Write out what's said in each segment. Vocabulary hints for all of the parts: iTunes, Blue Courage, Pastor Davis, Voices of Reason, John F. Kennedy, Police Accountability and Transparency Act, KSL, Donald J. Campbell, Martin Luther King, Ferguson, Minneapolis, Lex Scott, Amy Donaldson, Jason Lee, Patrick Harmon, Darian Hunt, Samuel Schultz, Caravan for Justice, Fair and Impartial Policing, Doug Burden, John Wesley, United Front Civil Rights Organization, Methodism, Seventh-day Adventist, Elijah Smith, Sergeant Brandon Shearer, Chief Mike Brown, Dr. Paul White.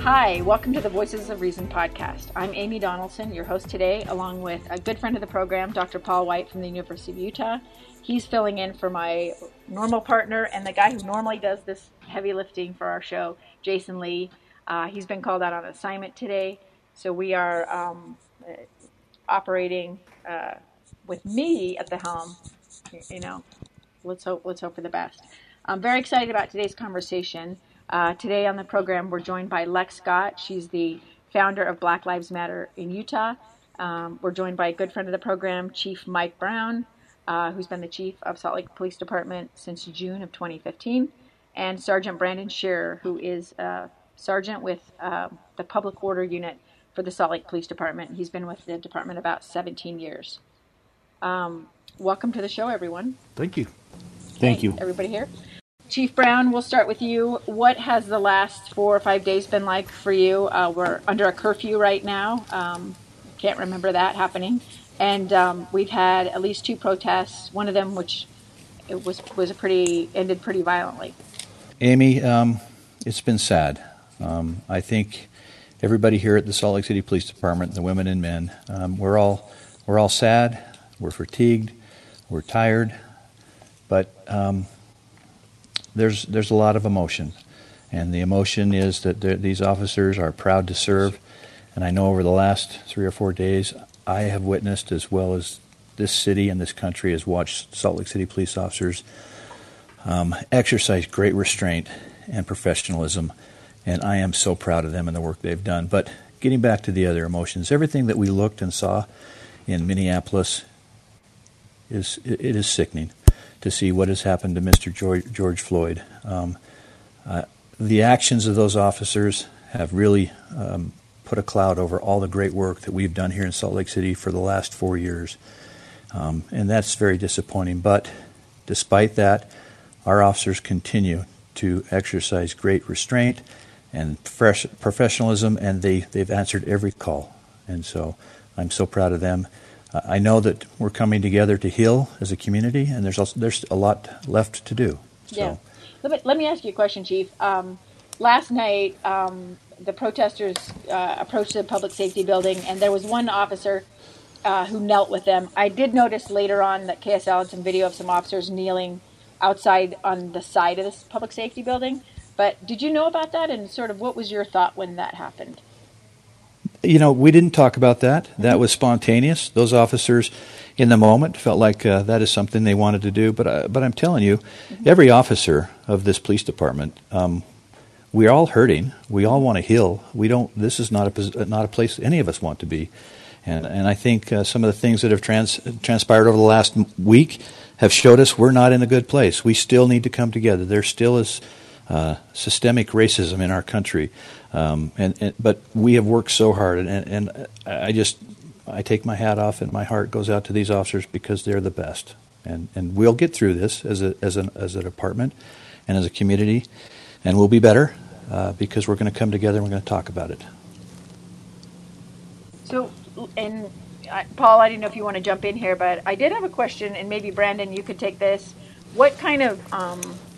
Hi, welcome to the Voices of Reason podcast. I'm Amy Donaldson, your host today, along with a good friend of the program, Dr. Paul White from the University of Utah. He's filling in for my normal partner and the guy who normally does this heavy lifting for our show, Jason Lee. He's been called out on assignment today, so we are operating with me at the helm. You know, let's hope for the best. I'm very excited about today's conversation. Today on the program, we're joined by Lex Scott. She's the founder of Black Lives Matter in Utah. We're joined by a good friend of the program, Chief Mike Brown, who's been the chief of Salt Lake Police Department since June of 2015, and Sergeant Brandon Shearer, who is a sergeant with the Public Order Unit for the Salt Lake Police Department. He's been with the department about 17 years. Welcome to the show, everyone. Thank you. Thank you. Everybody here? Chief Brown, we'll start with you. What has the last 4 or 5 days been like for you? We're under a curfew right now. Can't remember that happening. And we've had at least 2 protests, one of them which it ended pretty violently. Amy, it's been sad. I think everybody here at the Salt Lake City Police Department, the women and men, we're all sad, we're fatigued, we're tired, but There's a lot of emotion, and the emotion is that these officers are proud to serve. And I know over the last 3 or 4 days, I have witnessed, as well as this city and this country has watched, Salt Lake City police officers exercise great restraint and professionalism, and I am so proud of them and the work they've done. But getting back to the other emotions, everything that we looked and saw in Minneapolis, it is sickening to see what has happened to Mr. George Floyd. The actions of those officers have really put a cloud over all the great work that we've done here in Salt Lake City for the last 4 years. And that's very disappointing. But despite that, our officers continue to exercise great restraint and professionalism, and they've answered every call. And so I'm so proud of them. I know that we're coming together to heal as a community, and there's a lot left to do. So. Yeah. Let me ask you a question, Chief. Last night, the protesters approached the public safety building, and there was one officer who knelt with them. I did notice later on that KSL had some video of some officers kneeling outside on the side of this public safety building. But did you know about that, and sort of what was your thought when that happened? You know, we didn't talk about that. That was spontaneous. Those officers, in the moment, felt like that is something they wanted to do. But I'm telling you, every officer of this police department, we're all hurting. We all want to heal. We don't. This is not a place any of us want to be. And I think some of the things that have transpired over the last week have showed us we're not in a good place. We still need to come together. There still is systemic racism in our country. But we have worked so hard, and I take my hat off and my heart goes out to these officers because they're the best. And we'll get through this as a department and as a community, and we'll be better because we're going to come together and we're going to talk about it. So, and Paul, I didn't know if you want to jump in here, but I did have a question, and maybe Brandon, you could take this. What kind of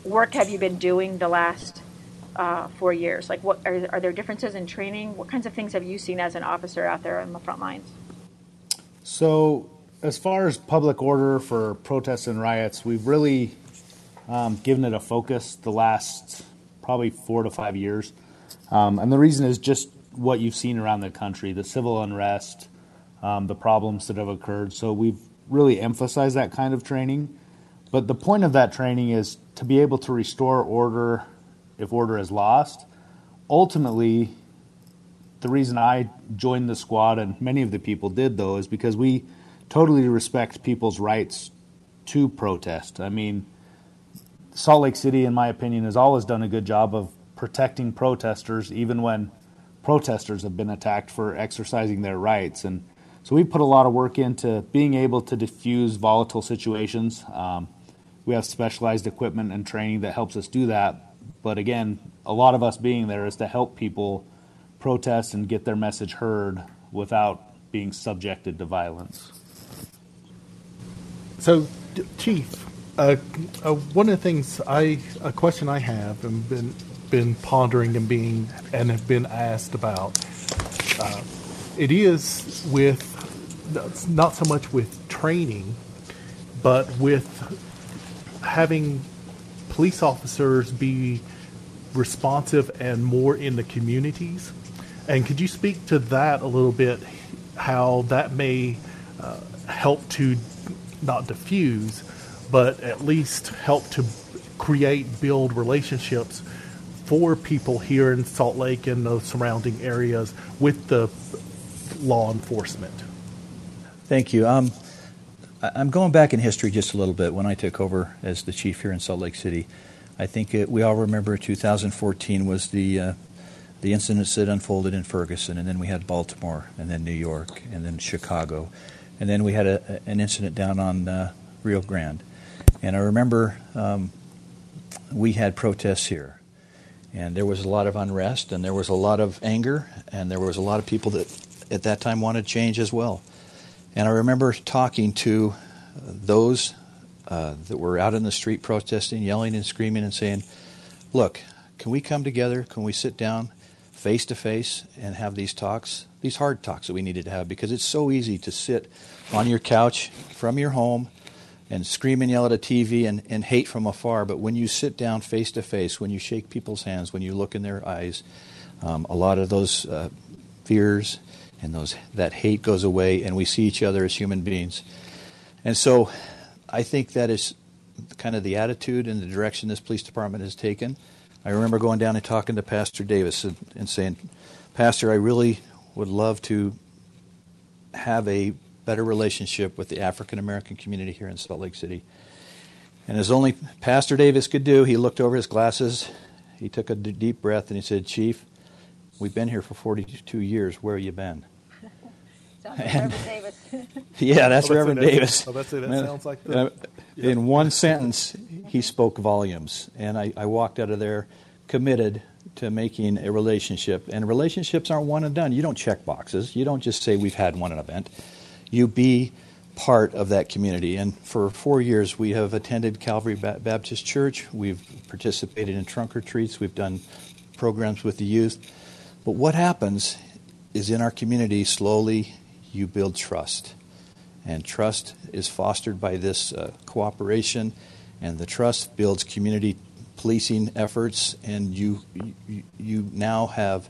work have you been doing the last for years? Like, what are there differences in training? What kinds of things have you seen as an officer out there on the front lines? So as far as public order for protests and riots, we've really given it a focus the last probably 4 to 5 years. And the reason is just what you've seen around the country, the civil unrest, the problems that have occurred. So we've really emphasized that kind of training. But the point of that training is to be able to restore order if order is lost. Ultimately, the reason I joined the squad, and many of the people did, though, is because we totally respect people's rights to protest. I mean, Salt Lake City, in my opinion, has always done a good job of protecting protesters, even when protesters have been attacked for exercising their rights. And so we put a lot of work into being able to diffuse volatile situations. We have specialized equipment and training that helps us do that. But again, a lot of us being there is to help people protest and get their message heard without being subjected to violence. So, Chief, one of the things a question I have and been pondering and have been asked about, it is with, not so much with training, but with having police officers be responsive and more in the communities. And could you speak to that a little bit, how that may help to not diffuse, but at least help to build relationships for people here in Salt Lake and the surrounding areas with the law enforcement? Thank you. I'm going back in history just a little bit. When I took over as the chief here in Salt Lake City, I think we all remember 2014 was the incidents that unfolded in Ferguson, and then we had Baltimore, and then New York, and then Chicago. And then we had an incident down on Rio Grande. And I remember we had protests here. And there was a lot of unrest, and there was a lot of anger, and there was a lot of people that at that time wanted change as well. And I remember talking to those that were out in the street protesting, yelling and screaming and saying, look, can we come together? Can we sit down face to face and have these talks, these hard talks that we needed to have? Because it's so easy to sit on your couch from your home and scream and yell at a TV and hate from afar. But when you sit down face to face, when you shake people's hands, when you look in their eyes, a lot of those fears and that hate goes away, and we see each other as human beings. And so I think that is kind of the attitude and the direction this police department has taken. I remember going down and talking to Pastor Davis and saying, Pastor, I really would love to have a better relationship with the African-American community here in Salt Lake City. And as only Pastor Davis could do, he looked over his glasses, he took a deep breath, and he said, Chief, we've been here for 42 years. Where have you been? Reverend Davis. Yeah, that's Reverend Davis. That sounds like that. Yep. In one sentence, he spoke volumes. And I walked out of there committed to making a relationship. And relationships aren't one and done. You don't check boxes. You don't just say we've had one event. You be part of that community. And for 4 years, we have attended Calvary Baptist Church. We've participated in trunk retreats. We've done programs with the youth. But what happens is in our community, slowly, you build trust. And trust is fostered by this cooperation, and the trust builds community policing efforts, and you now have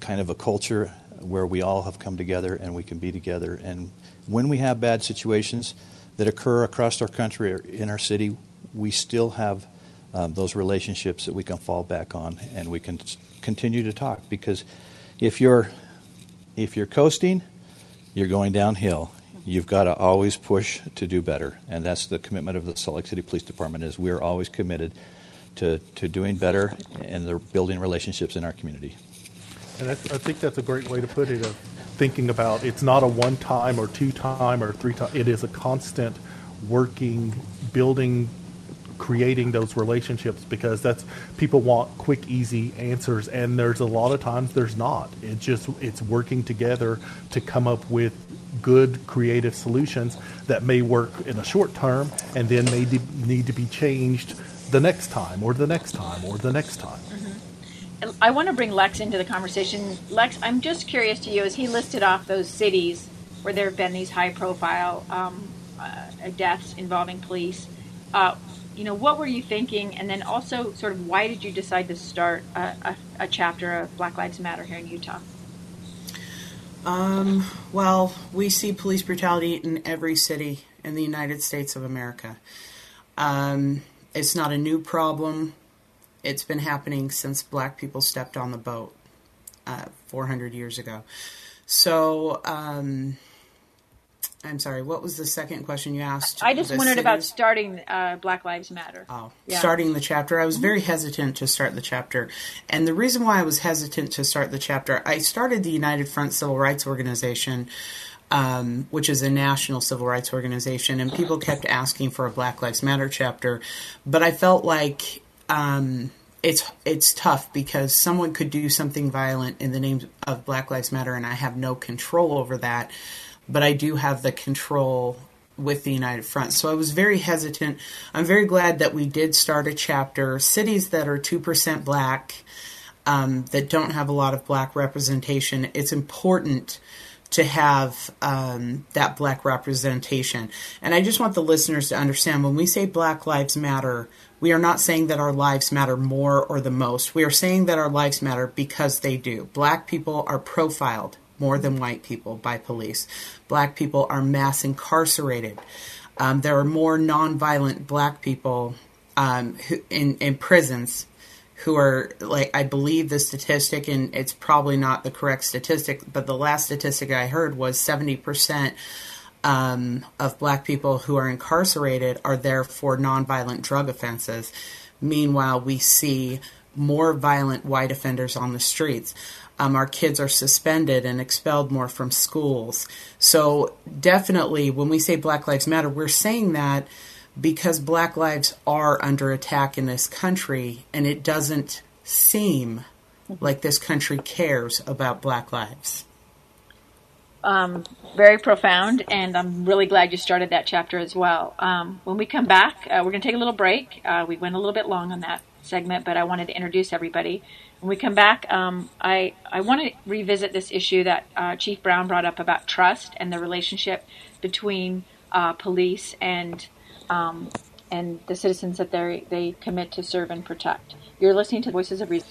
kind of a culture where we all have come together and we can be together. And when we have bad situations that occur across our country or in our city, we still have those relationships that we can fall back on, and we can continue to talk. Because if you're coasting, you're going downhill. You've got to always push to do better, and that's the commitment of the Salt Lake City Police Department. Is we're always committed to doing better and the building relationships in our community. And I think that's a great way to put it. Of thinking about it's not a one-time or two-time or three-time. It is a constant working, building, creating those relationships, because that's people want quick, easy answers, and there's a lot of times there's not. It's working together to come up with good, creative solutions that may work in a short term and then may need to be changed the next time or the next time or the next time. Mm-hmm. I want to bring Lex into the conversation. Lex, I'm just curious to you, as he listed off those cities where there have been these high-profile deaths involving police, what were you thinking? And then also, sort of, why did you decide to start a chapter of Black Lives Matter here in Utah? Well, we see police brutality in every city in the United States of America. It's not a new problem. It's been happening since black people stepped on the boat 400 years ago. So, I'm sorry, what was the second question you asked? I just wondered about starting Black Lives Matter. Starting the chapter. I was very hesitant to start the chapter. And the reason why I was hesitant to start the chapter, I started the United Front Civil Rights Organization, which is a national civil rights organization, and people kept asking for a Black Lives Matter chapter. But I felt like it's tough because someone could do something violent in the name of Black Lives Matter, and I have no control over that. But I do have the control with the United Front. So I was very hesitant. I'm very glad that we did start a chapter. Cities that are 2% black, that don't have a lot of black representation, it's important to have that black representation. And I just want the listeners to understand, when we say Black Lives Matter, we are not saying that our lives matter more or the most. We are saying that our lives matter because they do. Black people are profiled more than white people by police. Black people are mass incarcerated. There are more nonviolent black people in prisons who are, like, I believe the statistic, and it's probably not the correct statistic, but the last statistic I heard was 70% of black people who are incarcerated are there for nonviolent drug offenses. Meanwhile, we see more violent white offenders on the streets. Our kids are suspended and expelled more from schools. So definitely when we say Black Lives Matter, we're saying that because black lives are under attack in this country, and it doesn't seem like this country cares about black lives. Very profound, and I'm really glad you started that chapter as well. When we come back, we're going to take a little break. We went a little bit long on that segment, but I wanted to introduce everybody. When we come back, I want to revisit this issue that Chief Brown brought up about trust and the relationship between police and the citizens that they commit to serve and protect. You're listening to Voices of Reason.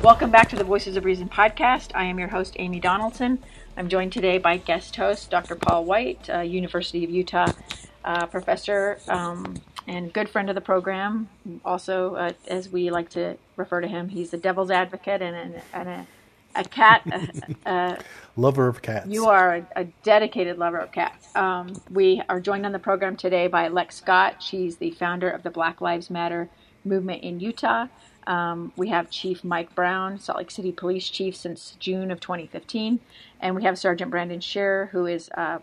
Welcome back to the Voices of Reason podcast. I am your host, Amy Donaldson. I'm joined today by guest host, Dr. Paul White, University of Utah professor and good friend of the program. Also, as we like to refer to him, he's a devil's advocate and a cat. Lover of cats. You are a dedicated lover of cats. We are joined on the program today by Lex Scott. She's the founder of the Black Lives Matter movement in Utah. We have Chief Mike Brown, Salt Lake City Police Chief since June of 2015. And we have Sergeant Brandon Shearer, who is a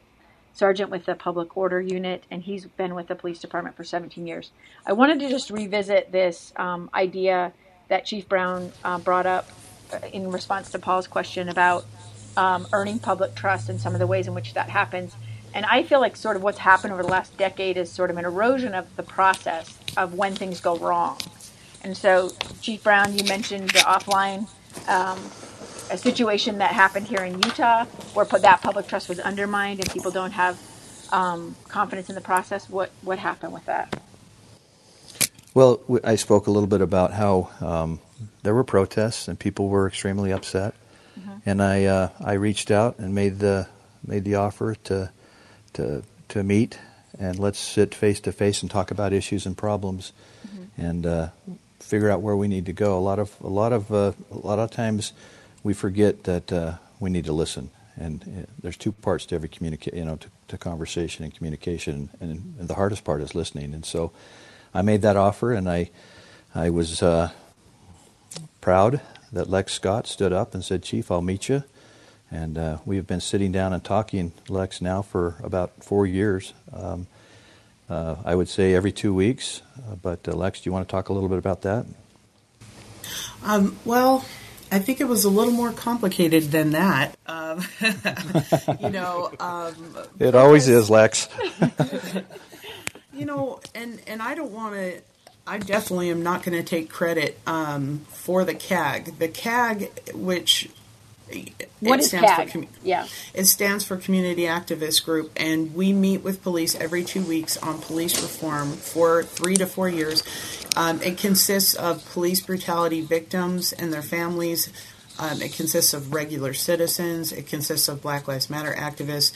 sergeant with the Public Order Unit, and he's been with the police department for 17 years. I wanted to just revisit this idea that Chief Brown brought up in response to Paul's question about earning public trust and some of the ways in which that happens. And I feel like sort of what's happened over the last decade is sort of an erosion of the process of when things go wrong. And so, Chief Brown, you mentioned the offline a situation that happened here in Utah where that public trust was undermined and people don't have confidence in the process. What happened with that? Well, I spoke a little bit about how there were protests and people were extremely upset, and I reached out and made the offer to meet and let's sit face to face and talk about issues and problems. and figure out where we need to go. A lot of times we forget that we need to listen. And there's two parts to every to conversation and communication, and the hardest part is listening. And so I made that offer, and I was proud that Lex Scott stood up and said, "Chief, I'll meet you." And we have been sitting down and talking, Lex, now for about 4 years. I would say every 2 weeks. But Lex, do you want to talk a little bit about that? Well, I think it was a little more complicated than that. It always is, Lex. And I don't want to. I definitely am not going to take credit for the CAG. The CAG, which what is CAG? It stands for Community Activist Group, and we meet with police every 2 weeks on police reform for 3 to 4 years. It consists of police brutality victims and their families. It consists of regular citizens. It consists of Black Lives Matter activists,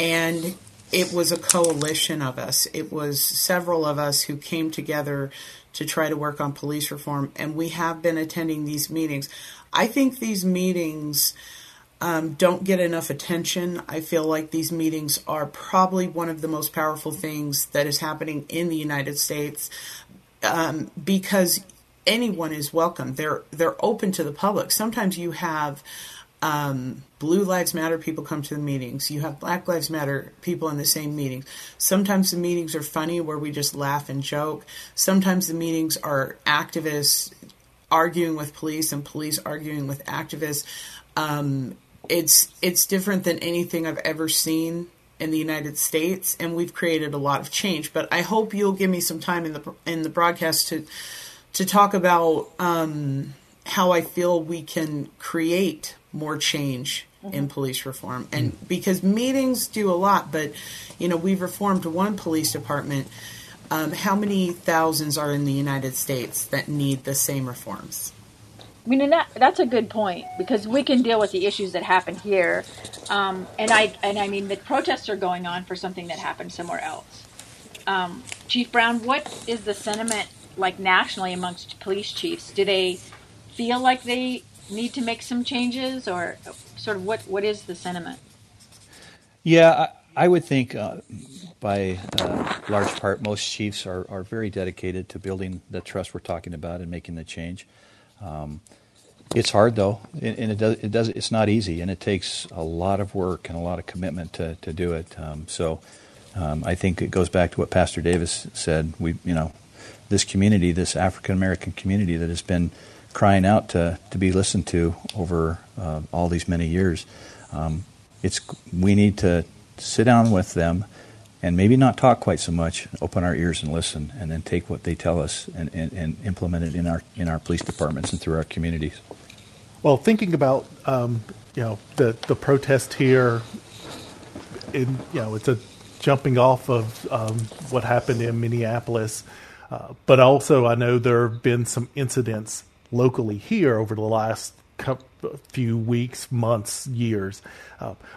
and it was a coalition of us. It was several of us who came together to try to work on police reform, and we have been attending these meetings. I think these meetings don't get enough attention. I feel like these meetings are probably one of the most powerful things that is happening in the United States because anyone is welcome. They're open to the public. Sometimes you have Blue Lives Matter people come to the meetings. You have Black Lives Matter people in the same meetings. Sometimes the meetings are funny where we just laugh and joke. Sometimes the meetings are activists arguing with police and police arguing with activists. It's different than anything I've ever seen in the United States, and we've created a lot of change. But I hope you'll give me some time in the broadcast to talk about how I feel we can create more change in police reform. And because meetings do a lot, but we've reformed one police department. How many thousands are in the United States that need the same reforms? I mean, and that's a good point, because we can deal with the issues that happen here. And I mean, the protests are going on for something that happened somewhere else. Chief Brown, what is the sentiment like nationally amongst police chiefs? Do they feel like they need to make some changes, or sort of what is the sentiment? Yeah, I would think by large part most chiefs are very dedicated to building the trust we're talking about and making the change. It's hard though, and it's not easy, and it takes a lot of work and a lot of commitment to do it. I think it goes back to what Pastor Davis said. This community, this African American community that has been crying out to be listened to over all these many years. We need to sit down with them and maybe not talk quite so much, open our ears and listen, and then take what they tell us and implement it in our police departments and through our communities. Well, thinking about the protest here, it's a jumping off of what happened in Minneapolis, but also I know there have been some incidents locally here over the last few weeks, months, years.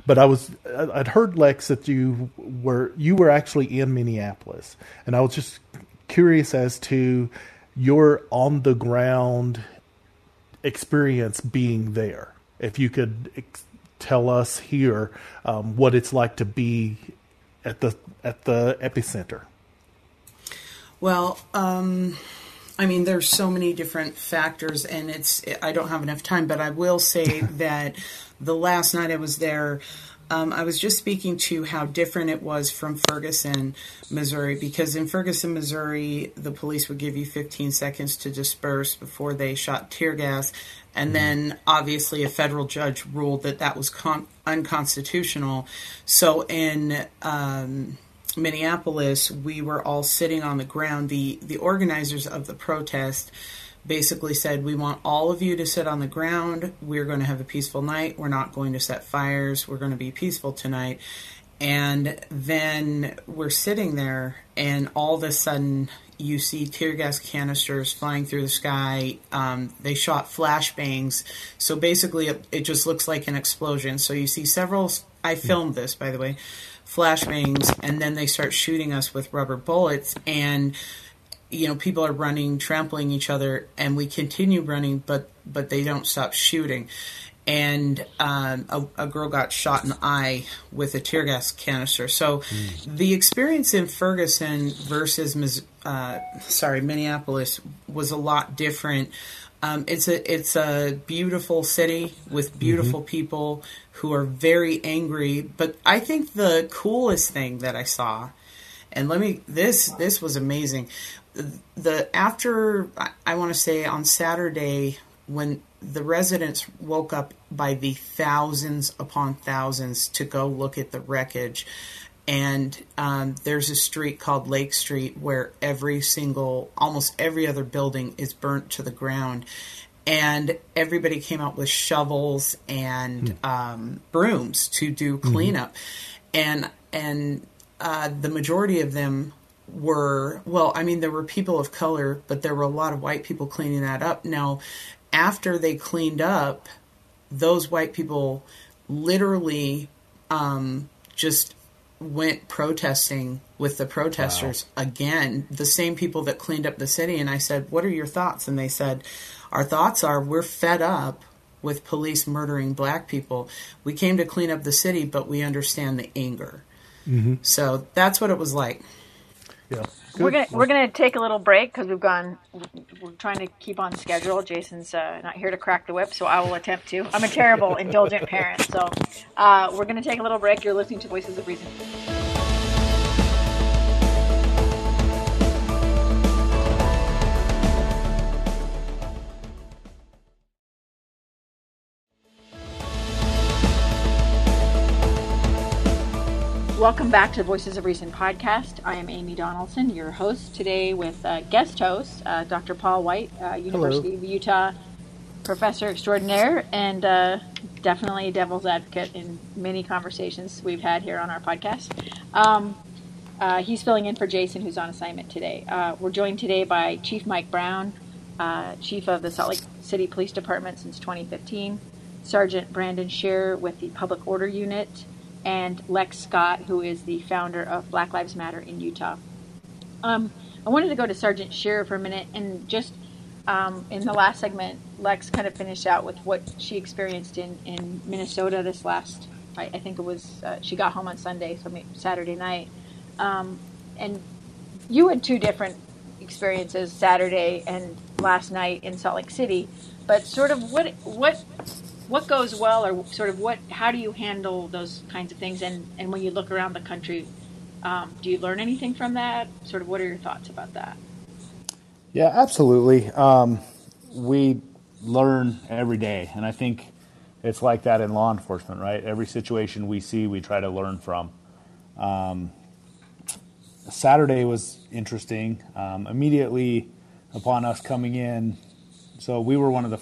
But I'd heard, Lex, that you were actually in Minneapolis, and I was just curious as to your on the ground experience being there. If you could tell us here what it's like to be at the epicenter. Well, I mean, there's so many different factors, and I don't have enough time, but I will say that the last night I was there, I was just speaking to how different it was from Ferguson, Missouri, because in Ferguson, Missouri, the police would give you 15 seconds to disperse before they shot tear gas, and then obviously a federal judge ruled that was unconstitutional. So in Minneapolis, we were all sitting on the ground. The organizers of the protest basically said, "We want all of you to sit on the ground. We're going to have a peaceful night. We're not going to set fires. We're going to be peaceful tonight." And then we're sitting there, and all of a sudden you see tear gas canisters flying through the sky. They shot flashbangs. So basically it just looks like an explosion. So you see several, I filmed this, by the way, flashbangs, and then they start shooting us with rubber bullets. And you know, people are running, trampling each other, and we continue running, but they don't stop shooting. And a girl got shot in the eye with a tear gas canister. So the experience in Ferguson versus Minneapolis was a lot different. It's a beautiful city with beautiful people who are very angry. But I think the coolest thing that I saw, and this was amazing. I want to say on Saturday, when the residents woke up by the thousands upon thousands to go look at the wreckage. And there's a street called Lake Street where almost every other building is burnt to the ground. And everybody came out with shovels and brooms to do cleanup. And the majority of them there were people of color, but there were a lot of white people cleaning that up. Now, after they cleaned up, those white people literally just went protesting with the protesters again, the same people that cleaned up the city. And I said, "What are your thoughts?" And they said, "Our thoughts are we're fed up with police murdering black people. We came to clean up the city, but we understand the anger." Mm-hmm. So that's what it was like. Yeah. We're gonna take a little break because we're trying to keep on schedule. Jason's not here to crack the whip, so I will attempt to. I'm a terrible, indulgent parent, so we're gonna take a little break. You're listening to Voices of Reason. Welcome back to the Voices of Reason podcast. I am Amy Donaldson, your host today with guest host, Dr. Paul White, University Hello. Of Utah professor extraordinaire and definitely devil's advocate in many conversations we've had here on our podcast. He's filling in for Jason, who's on assignment today. We're joined today by Chief Mike Brown, Chief of the Salt Lake City Police Department since 2015, Sergeant Brandon Shearer with the Public Order Unit, and Lex Scott, who is the founder of Black Lives Matter in Utah. I wanted to go to Sergeant Shearer for a minute, and just in the last segment, Lex kind of finished out with what she experienced in Minnesota this last, I think it was, she got home on Sunday, so maybe Saturday night. And you had two different experiences, Saturday and last night in Salt Lake City, but sort of what goes well, or sort of how do you handle those kinds of things? And when you look around the country, do you learn anything from that? Sort of what are your thoughts about that? Yeah, absolutely. We learn every day. And I think it's like that in law enforcement, right? Every situation we see, we try to learn from. Saturday was interesting. Immediately upon us coming in, so we were the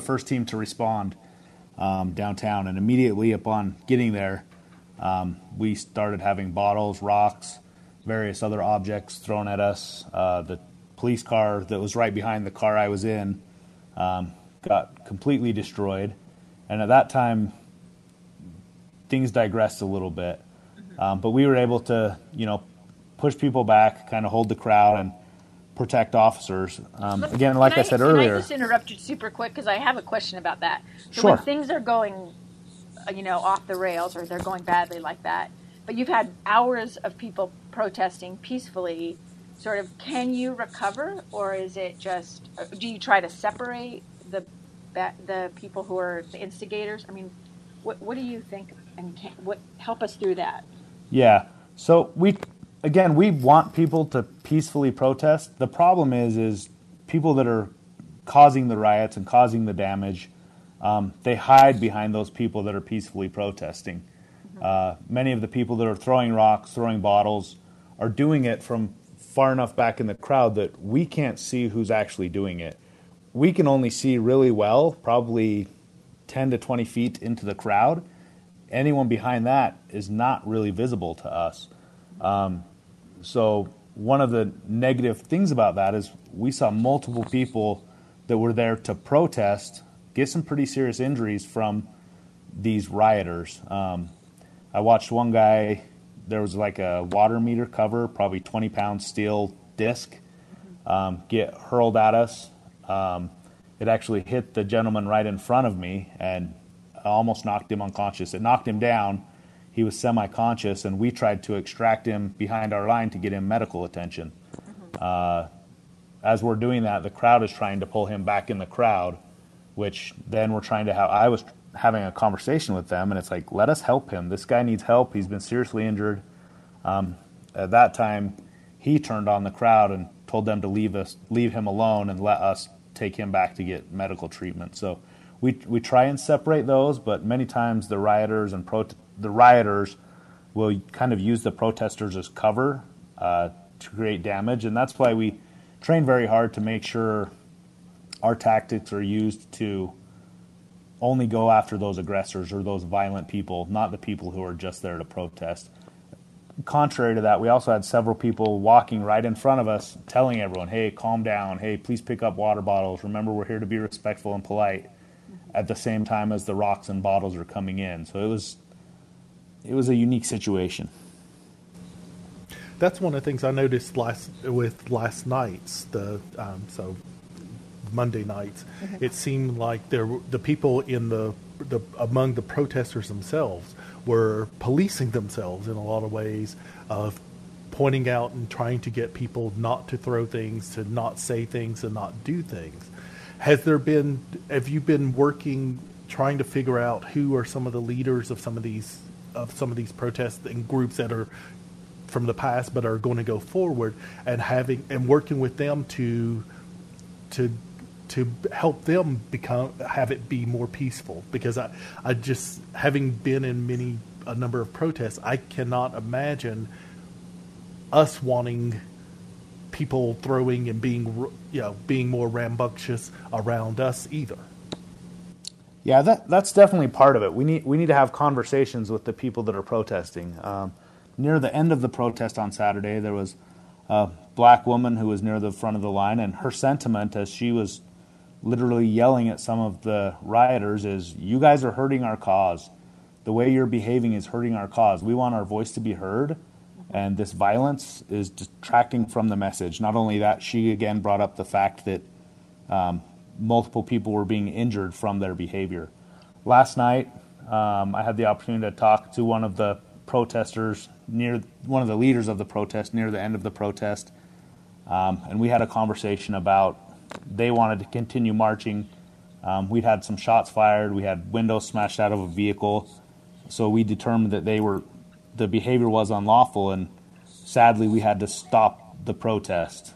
first team to respond downtown. And immediately upon getting there, we started having bottles, rocks, various other objects thrown at us. The police car that was right behind the car I was in got completely destroyed. And at that time, things digressed a little bit. But we were able to, push people back, kind of hold the crowd and protect officers. Again, like I said earlier. Can I just interrupt you super quick because I have a question about that. So sure. When things are going, off the rails or they're going badly like that, but you've had hours of people protesting peacefully, sort of can you recover, or is it just, do you try to separate the people who are the instigators? I mean, what do you think, and help us through that? Yeah. So Again, we want people to peacefully protest. The problem is people that are causing the riots and causing the damage, they hide behind those people that are peacefully protesting. Many of the people that are throwing rocks, throwing bottles, are doing it from far enough back in the crowd that we can't see who's actually doing it. We can only see really well, probably 10 to 20 feet into the crowd. Anyone behind that is not really visible to us. So one of the negative things about that is we saw multiple people that were there to protest get some pretty serious injuries from these rioters. I watched one guy, there was like a water meter cover, probably 20-pound steel disc get hurled at us. It actually hit the gentleman right in front of me and almost knocked him unconscious. It knocked him down. He was semi-conscious, and we tried to extract him behind our line to get him medical attention. As we're doing that, the crowd is trying to pull him back in the crowd, which then we're trying to have. I was having a conversation with them, and it's like, let us help him. This guy needs help. He's been seriously injured. At that time, he turned on the crowd and told them to leave him alone and let us take him back to get medical treatment. So we try and separate those, but many times the rioters and the rioters will kind of use the protesters as cover to create damage, and that's why we train very hard to make sure our tactics are used to only go after those aggressors or those violent people, not the people who are just there to protest. Contrary to that, we also had several people walking right in front of us telling everyone, hey, calm down, hey, please pick up water bottles, remember we're here to be respectful and polite, at the same time as the rocks and bottles are coming in. So it was a unique situation. That's one of the things I noticed last night's, so Monday nights. Mm-hmm. It seemed like the people in the among the protesters themselves were policing themselves in a lot of ways, of pointing out and trying to get people not to throw things, to not say things, and not do things. Have you been working trying to figure out who are some of the leaders of some of these protests and groups that are from the past but are going to go forward, and working with them to help them have it be more peaceful? Because I just, having been in a number of protests, I cannot imagine us wanting people throwing and being more rambunctious around us either. Yeah, that's definitely part of it. We need to have conversations with the people that are protesting. Near the end of the protest on Saturday, there was a black woman who was near the front of the line, and her sentiment as she was literally yelling at some of the rioters is, you guys are hurting our cause. The way you're behaving is hurting our cause. We want our voice to be heard, and this violence is detracting from the message. Not only that, she again brought up the fact that multiple people were being injured from their behavior. Last night, I had the opportunity to talk to one of the protesters one of the leaders of the protest near the end of the protest. And we had a conversation about they wanted to continue marching. We'd had some shots fired. We had windows smashed out of a vehicle. So we determined that the behavior was unlawful, and sadly we had to stop the protest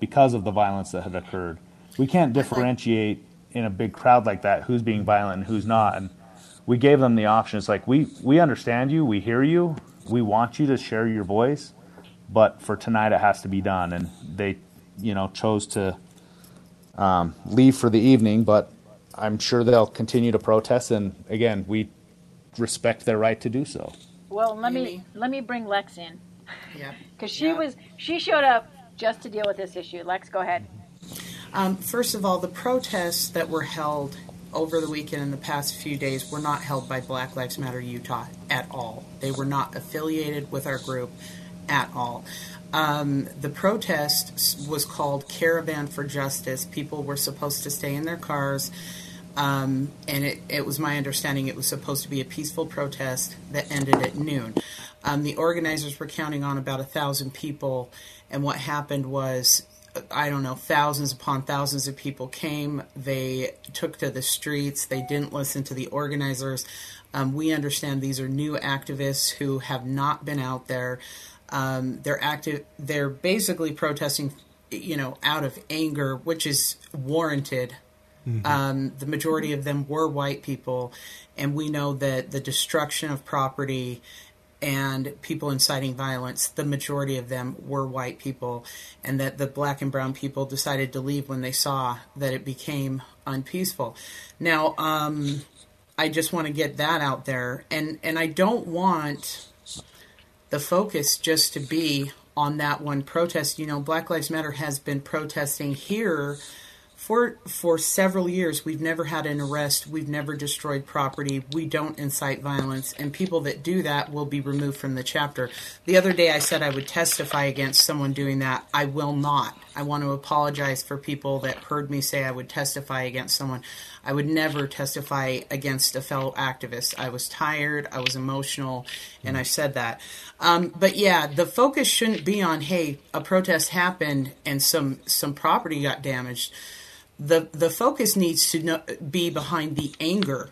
because of the violence that had occurred. We can't differentiate in a big crowd like that who's being violent and who's not. And we gave them the option. It's like, we understand you, we hear you, we want you to share your voice, but for tonight it has to be done. And they, chose to leave for the evening, but I'm sure they'll continue to protest. And again, we respect their right to do so. Well, let me bring Lex in, because she showed up just to deal with this issue. Lex, go ahead. First of all, the protests that were held over the weekend and the past few days were not held by Black Lives Matter Utah at all. They were not affiliated with our group at all. The protest was called Caravan for Justice. People were supposed to stay in their cars. And it was my understanding it was supposed to be a peaceful protest that ended at noon. The organizers were counting on about 1,000 people, and what happened was, I don't know, thousands upon thousands of people came. They took to the streets. They didn't listen to the organizers. We understand these are new activists who have not been out there. They're basically protesting, out of anger, which is warranted. Mm-hmm. The majority of them were white people, and we know that the destruction of property and people inciting violence, the majority of them were white people, and that the black and brown people decided to leave when they saw that it became unpeaceful. Now, I just want to get that out there, and I don't want the focus just to be on that one protest. Black Lives Matter has been protesting here For several years, we've never had an arrest. We've never destroyed property. We don't incite violence. And people that do that will be removed from the chapter. The other day I said I would testify against someone doing that. I will not. I want to apologize for people that heard me say I would testify against someone. I would never testify against a fellow activist. I was tired. I was emotional. And I said that. But yeah, the focus shouldn't be on, hey, a protest happened and some property got damaged. The focus needs to be behind the anger.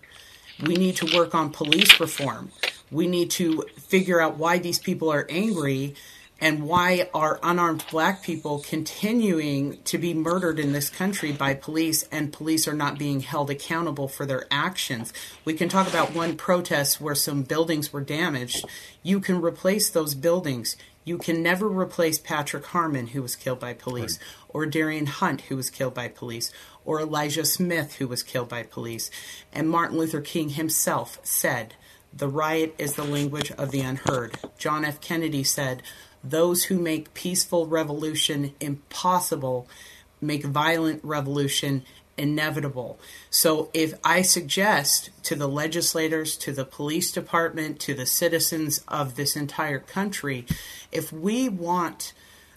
We need to work on police reform. We need to figure out why these people are angry and why are unarmed black people continuing to be murdered in this country by police, and police are not being held accountable for their actions. We can talk about one protest where some buildings were damaged. You can replace those buildings. You can never replace Patrick Harmon, who was killed by police, right, or Darian Hunt, who was killed by police, or Elijah Smith, who was killed by police. And Martin Luther King himself said, "The riot is the language of the unheard." John F. Kennedy said, "Those who make peaceful revolution impossible make violent revolution inevitable." So if I suggest to the legislators, to the police department, to the citizens of this entire country, if we want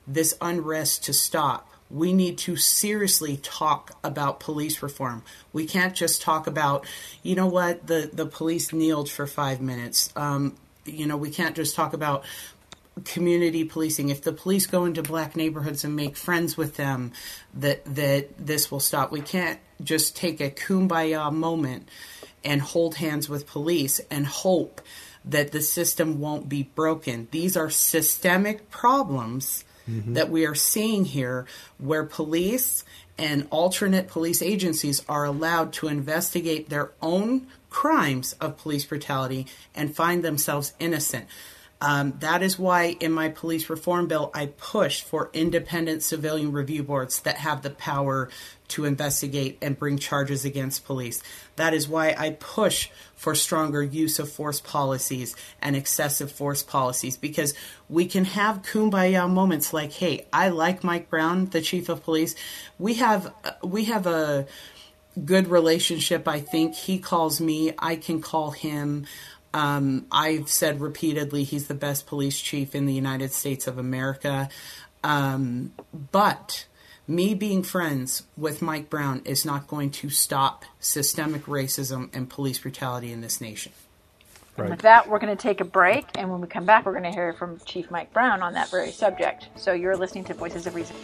this unrest to stop, we need to seriously talk about police reform. We can't just talk about, you know what, the police kneeled for 5 minutes. You know, we can't just talk about community policing. If the police go into black neighborhoods and make friends with them, that this will stop. We can't just take a kumbaya moment and hold hands with police and hope that the system won't be broken. These are systemic problems that we are seeing here, where police and alternate police agencies are allowed to investigate their own crimes of police brutality and find themselves innocent. That is why in my police reform bill, I pushed for independent civilian review boards that have the power to investigate and bring charges against police. That is why I push for stronger use of force policies and excessive force policies, because we can have kumbaya moments like, hey, I like Mike Brown, the chief of police. We have a good relationship, I think. He calls me. I can call him. I've said repeatedly he's the best police chief in the United States of America. But me being friends with Mike Brown is not going to stop systemic racism and police brutality in this nation. Right. With that, we're going to take a break. And when we come back, we're going to hear from Chief Mike Brown on that very subject. So you're listening to Voices of Reason.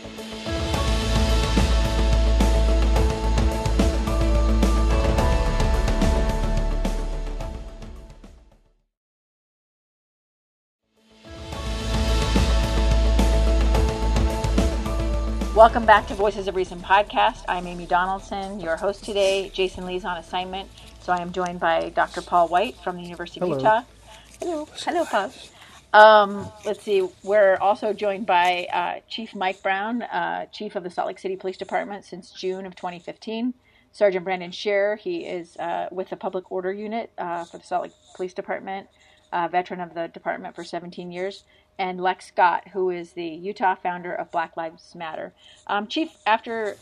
Welcome back to Voices of Reason podcast. I'm Amy Donaldson, your host today. Jason Lee's on assignment, so I am joined by Dr. Paul White from the University of Utah. Hello, Paul. Let's see. We're also joined by Chief Mike Brown, Chief of the Salt Lake City Police Department since June of 2015. Sergeant Brandon Shearer, he is with the Public Order Unit for the Salt Lake Police Department, veteran of the department for 17 years. And Lex Scott, who is the Utah founder of Black Lives Matter. Chief, after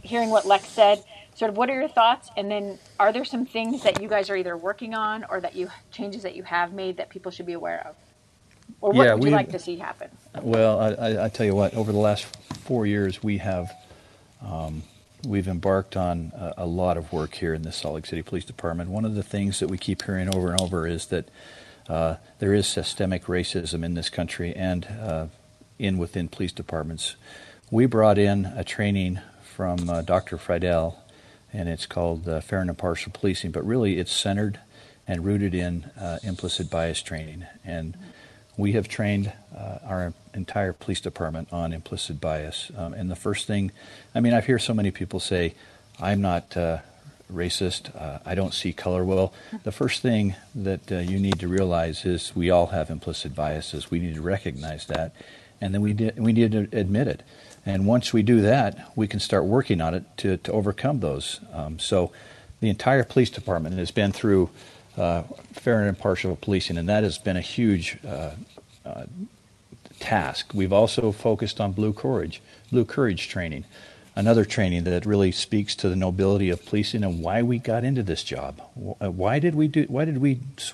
hearing what Lex said, sort of what are your thoughts? And then are there some things that you guys are either working on or that you changes that you have made that people should be aware of? Or what would you like to see happen? Well, I tell you what, over the last 4 years, we have we've embarked on a lot of work here in the Salt Lake City Police Department. One of the things that we keep hearing over and over is that there is systemic racism in this country and within police departments. We brought in a training from Dr. Friedel, and it's called Fair and Impartial Policing, but really it's centered and rooted in implicit bias training. And we have trained our entire police department on implicit bias. And the first thing, I hear so many people say, I'm not racist, I don't see color. Well, the first thing that you need to realize is we all have implicit biases. We need to recognize that, and then we need to admit it. And once we do that, we can start working on it to overcome those. So the entire police department has been through fair and impartial policing, and that has been a huge task. We've also focused on Blue Courage training. another training that really speaks to the nobility of policing and why we got into this job. Why did we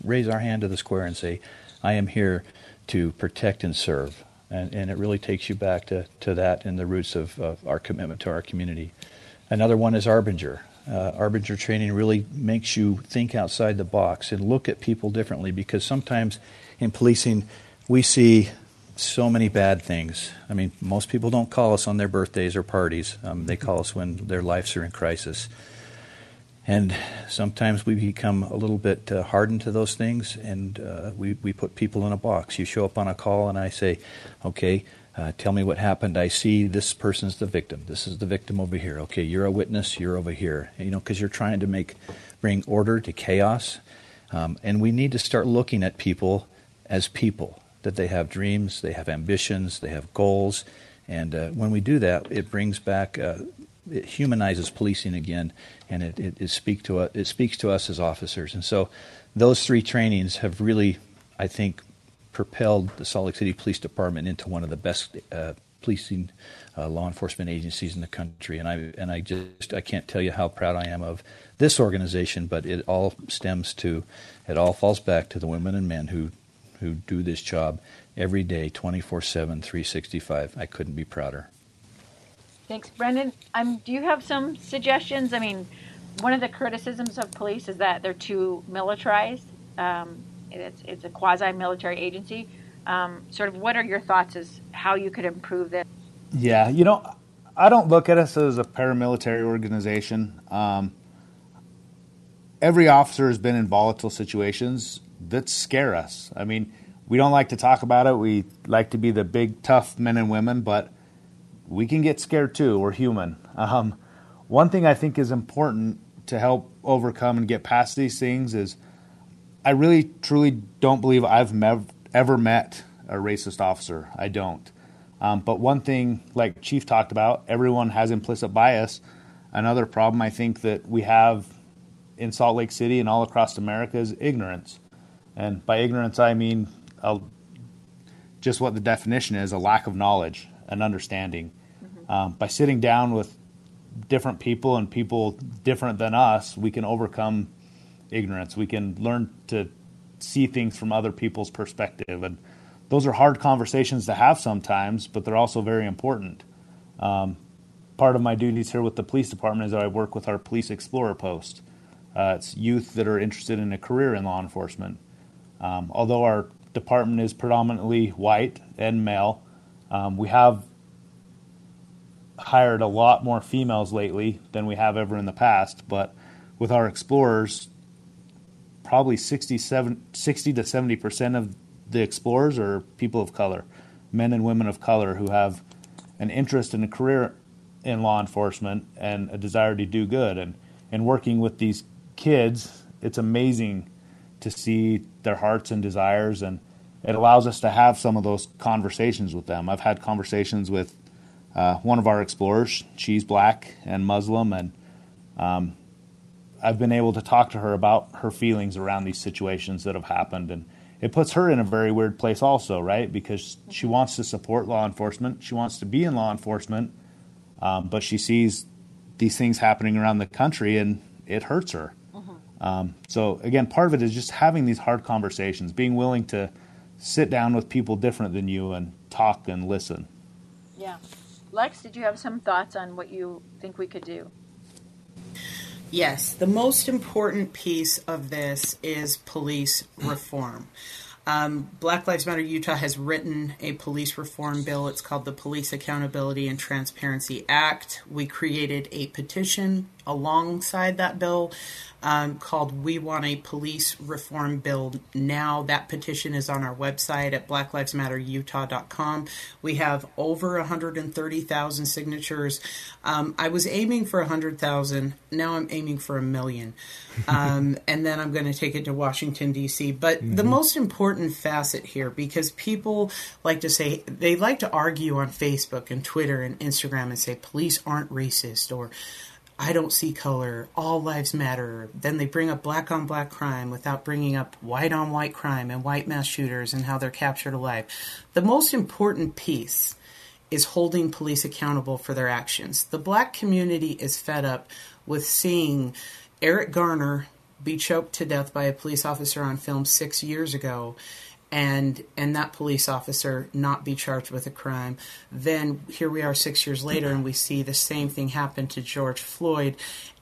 raise our hand to the square and say, I am here to protect and serve? And it really takes you back to that and the roots of our commitment to our community. Another one is Arbinger. Arbinger training really makes you think outside the box and look at people differently, because sometimes in policing we see so many bad things. I mean, most people don't call us on their birthdays or parties. They call us when their lives are in crisis. And sometimes we become a little bit hardened to those things, and we put people in a box. You show up on a call, and I say, okay, tell me what happened. I see this person's the victim. This is the victim over here. Okay, you're a witness. You're over here. You know, because you're trying to bring order to chaos. And we need to start looking at people as people, that they have dreams, they have ambitions, they have goals. And when we do that, it brings back... it humanizes policing again, and it speaks to us as officers. And so those three trainings have really, I think, propelled the Salt Lake City Police Department into one of the best policing law enforcement agencies in the country. And I can't tell you how proud I am of this organization, but it all falls back to the women and men who do this job every day, 24/7, 365. I couldn't be prouder. Thanks, Brendan. Do you have some suggestions? I mean, one of the criticisms of police is that they're too militarized. It's a quasi-military agency. Sort of, what are your thoughts as how you could improve this? Yeah, you know, I don't look at us as a paramilitary organization. Every officer has been in volatile situations that scare us. I mean, we don't like to talk about it. We like to be the big, tough men and women, but we can get scared too. We're human. One thing I think is important to help overcome and get past these things is I really, truly don't believe I've ever met a racist officer. I don't. But one thing, like Chief talked about, everyone has implicit bias. Another problem I think that we have in Salt Lake City and all across America is ignorance. And by ignorance, I mean just what the definition is, a lack of knowledge and understanding. By sitting down with different people and people different than us, we can overcome ignorance. We can learn to see things from other people's perspective. And those are hard conversations to have sometimes, but they're also very important. Part of my duties here with the police department is that I work with our Police Explorer post. It's youth that are interested in a career in law enforcement. Although our department is predominantly white and male, we have hired a lot more females lately than we have ever in the past, but with our explorers, probably 60 to 70% of the explorers are people of color, men and women of color who have an interest in a career in law enforcement and a desire to do good. And working with these kids, it's amazing to see their hearts and desires, and it allows us to have some of those conversations with them. I've had conversations with one of our explorers. She's black and Muslim, and I've been able to talk to her about her feelings around these situations that have happened. And it puts her in a very weird place also, right? Because she wants to support law enforcement. She wants to be in law enforcement, but she sees these things happening around the country, and it hurts her. So, again, part of it is just having these hard conversations, being willing to sit down with people different than you and talk and listen. Yeah. Lex, did you have some thoughts on what you think we could do? Yes. The most important piece of this is police reform. Black Lives Matter Utah has written a police reform bill. It's called the Police Accountability and Transparency Act. We created a petition alongside that bill called We Want a Police Reform Bill Now. That petition is on our website at blacklivesmatterutah.com. We have over 130,000 signatures. I was aiming for 100,000. Now I'm aiming for 1 million. And then I'm going to take it to Washington, D.C. But the most important facet here, because people like to say, they like to argue on Facebook and Twitter and Instagram and say, police aren't racist, or I don't see color, all lives matter. Then they bring up black-on-black crime without bringing up white-on-white crime and white mass shooters and how they're captured alive. The most important piece is holding police accountable for their actions. The black community is fed up with seeing Eric Garner be choked to death by a police officer on film 6 years ago, and that police officer not be charged with a crime. Then here we are 6 years later, and we see the same thing happen to George Floyd.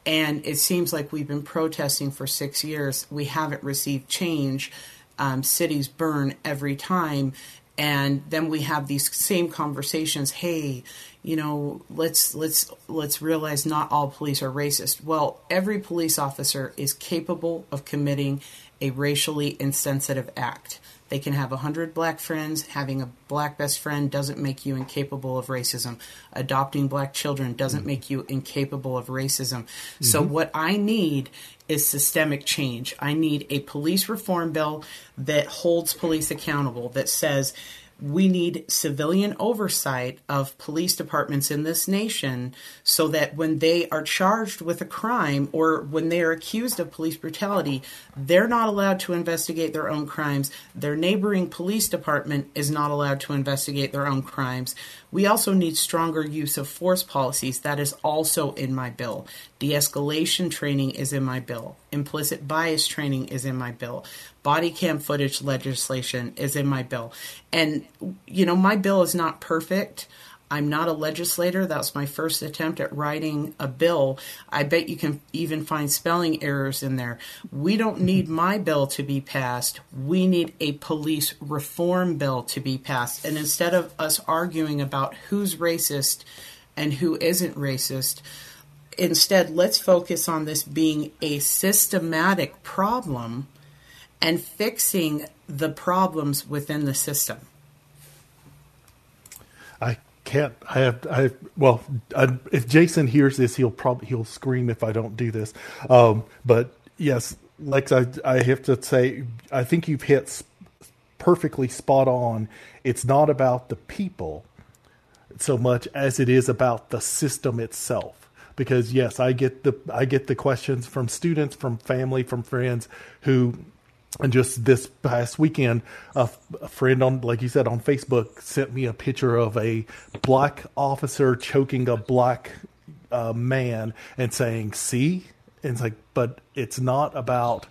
And it seems like we've been protesting for 6 years. We haven't received change. Cities burn every time. And then we have these same conversations. Hey, you know, let's realize not all police are racist. Well, every police officer is capable of committing a racially insensitive act. They can have 100 black friends. Having a black best friend doesn't make you incapable of racism. Adopting black children doesn't make you incapable of racism. Mm-hmm. So what I need is systemic change. I need a police reform bill that holds police accountable, that says we need civilian oversight of police departments in this nation so that when they are charged with a crime or when they are accused of police brutality, they're not allowed to investigate their own crimes. Their neighboring police department is not allowed to investigate their own crimes. We also need stronger use of force policies. That is also in my bill. De-escalation training is in my bill. Implicit bias training is in my bill. Body cam footage legislation is in my bill. And, you know, my bill is not perfect. I'm not a legislator. That's my first attempt at writing a bill. I bet you can even find spelling errors in there. We don't need my bill to be passed. We need a police reform bill to be passed. And instead of us arguing about who's racist and who isn't racist, instead, let's focus on this being a systematic problem and fixing the problems within the system. If Jason hears this, he'll scream if I don't do this. But yes, Lex, I have to say, I think you've hit perfectly spot on. It's not about the people so much as it is about the system itself. Because yes, I get the questions from students, from family, from friends who. And just this past weekend, a friend on, like you said, on Facebook sent me a picture of a black officer choking a black man and saying, "See," and it's like, but it's not about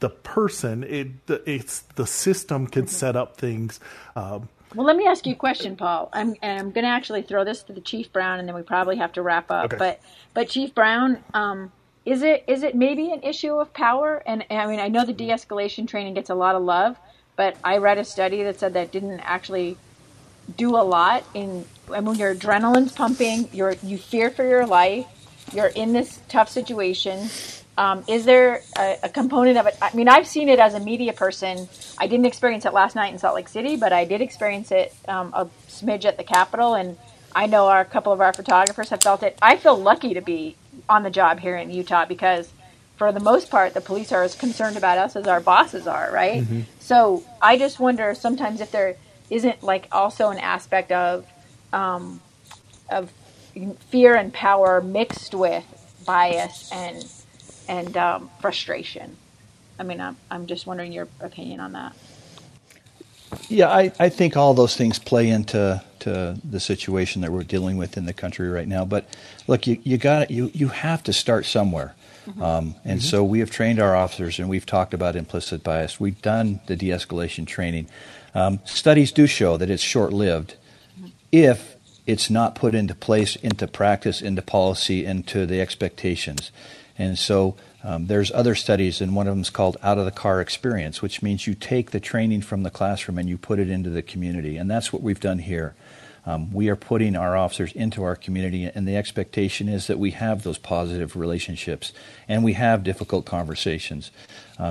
the person; it's the system can set up things. Well, let me ask you a question, Paul. I'm going to actually throw this to the Chief Brown, and then we probably have to wrap up. Okay. But Chief Brown. Is it maybe an issue of power? And I mean, I know the de-escalation training gets a lot of love, but I read a study that said that didn't actually do a lot. When your adrenaline's pumping, you fear for your life, you're in this tough situation. Is there a component of it? I mean, I've seen it as a media person. I didn't experience it last night in Salt Lake City, but I did experience it a smidge at the Capitol, and I know a couple of our photographers have felt it. I feel lucky to be on the job here in Utah because, for the most part, the police are as concerned about us as our bosses are, right? Mm-hmm. So I just wonder sometimes if there isn't like also an aspect of fear and power mixed with bias and frustration. I mean, I'm just wondering your opinion on that. Yeah, I think all those things play into the situation that we're dealing with in the country right now. But look, you have to start somewhere. Mm-hmm. And mm-hmm. So we have trained our officers, and we've talked about implicit bias. We've done the de-escalation training. Studies do show that it's short-lived if it's not put into place, into practice, into policy, into the expectations. And so there's other studies, and one of them is called Out of the Car Experience, which means you take the training from the classroom and you put it into the community. And that's what we've done here. We are putting our officers into our community, and the expectation is that we have those positive relationships and we have difficult conversations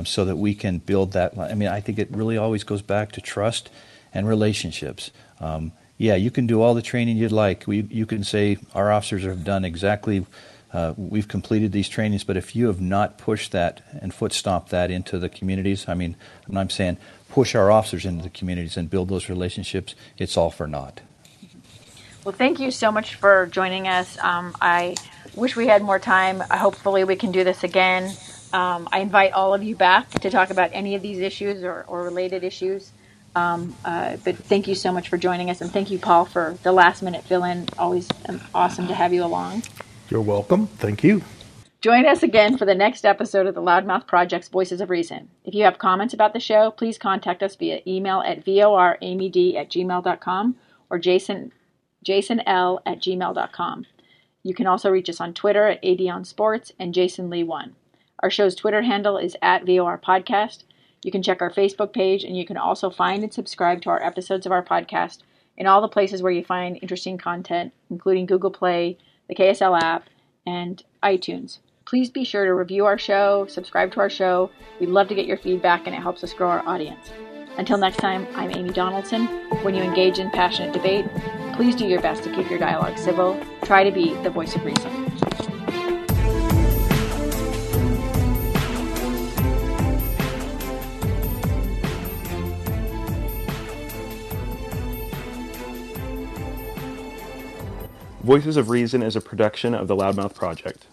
so that we can build that. I mean, I think it really always goes back to trust and relationships. Yeah, you can do all the training you'd like. You can say our officers have done exactly we've completed these trainings, but if you have not pushed that and foot-stomped that into the communities, I mean, I'm saying push our officers into the communities and build those relationships, it's all for naught. Well, thank you so much for joining us. I wish we had more time. Hopefully we can do this again. I invite all of you back to talk about any of these issues or related issues. But thank you so much for joining us, and thank you, Paul, for the last-minute fill-in. Always awesome to have you along. You're welcome. Thank you. Join us again for the next episode of the Loudmouth Project's Voices of Reason. If you have comments about the show, please contact us via email at voramyd@gmail.com or jasonl@gmail.com. You can also reach us on Twitter at @ADOnSports and JasonLee1. Our show's Twitter handle is @VORPodcast. You can check our Facebook page, and you can also find and subscribe to our episodes of our podcast in all the places where you find interesting content, including Google Play, the KSL app, and iTunes. Please be sure to review our show, subscribe to our show. We'd love to get your feedback, and it helps us grow our audience. Until next time, I'm Amy Donaldson. When you engage in passionate debate, please do your best to keep your dialogue civil. Try to be the voice of reason. Voices of Reason is a production of the Loudmouth Project.